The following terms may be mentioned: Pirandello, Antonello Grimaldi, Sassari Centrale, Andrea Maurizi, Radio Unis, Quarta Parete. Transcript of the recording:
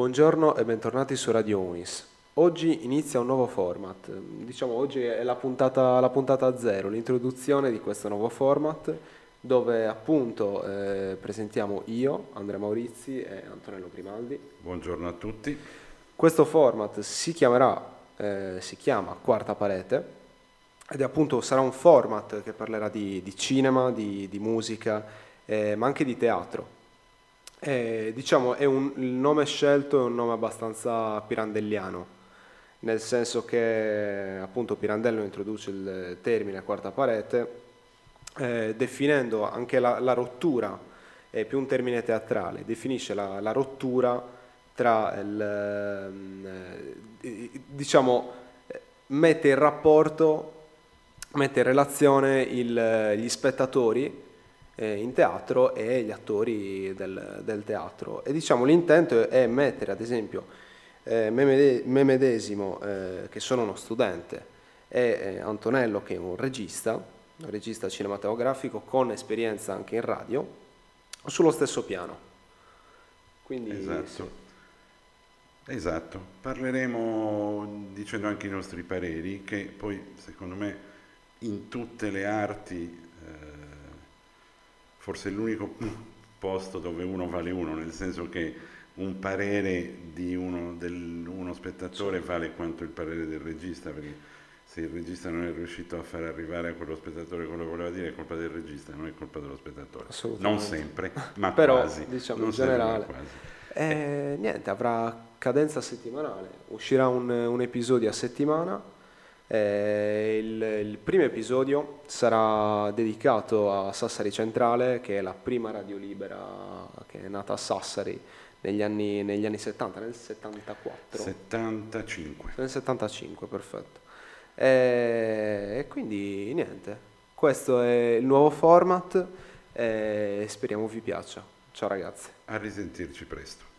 Buongiorno e bentornati su Radio Unis. Oggi inizia un nuovo format, diciamo oggi è la puntata zero, l'introduzione di questo nuovo format dove appunto presentiamo io, Andrea Maurizi e Antonello Grimaldi. Buongiorno a tutti. Questo format si chiama Quarta Parete ed appunto sarà un format che parlerà di cinema, di musica, ma anche di teatro. Diciamo il nome scelto è un nome abbastanza pirandelliano, nel senso che appunto Pirandello introduce il termine quarta parete definendo anche la rottura, è più un termine teatrale, definisce la rottura tra diciamo mette in relazione gli spettatori in teatro e gli attori del teatro, e diciamo l'intento è mettere ad esempio me medesimo che sono uno studente e Antonello che è un regista cinematografico con esperienza anche in radio sullo stesso piano. Quindi, esatto, parleremo dicendo anche i nostri pareri, che poi secondo me in tutte le arti forse è l'unico posto dove uno vale uno, nel senso che un parere di uno spettatore vale quanto il parere del regista, perché se il regista non è riuscito a far arrivare a quello spettatore quello che voleva dire, è colpa del regista, non è colpa dello spettatore. Non sempre, ma però, quasi. Diciamo, non in generale. Quasi. Niente, avrà cadenza settimanale, uscirà un episodio a settimana. Il primo episodio sarà dedicato a Sassari Centrale, che è la prima radio libera che è nata a Sassari negli anni 70, nel 74. 75. Nel 75, perfetto. E quindi niente, questo è il nuovo format e speriamo vi piaccia. Ciao ragazzi. A risentirci presto.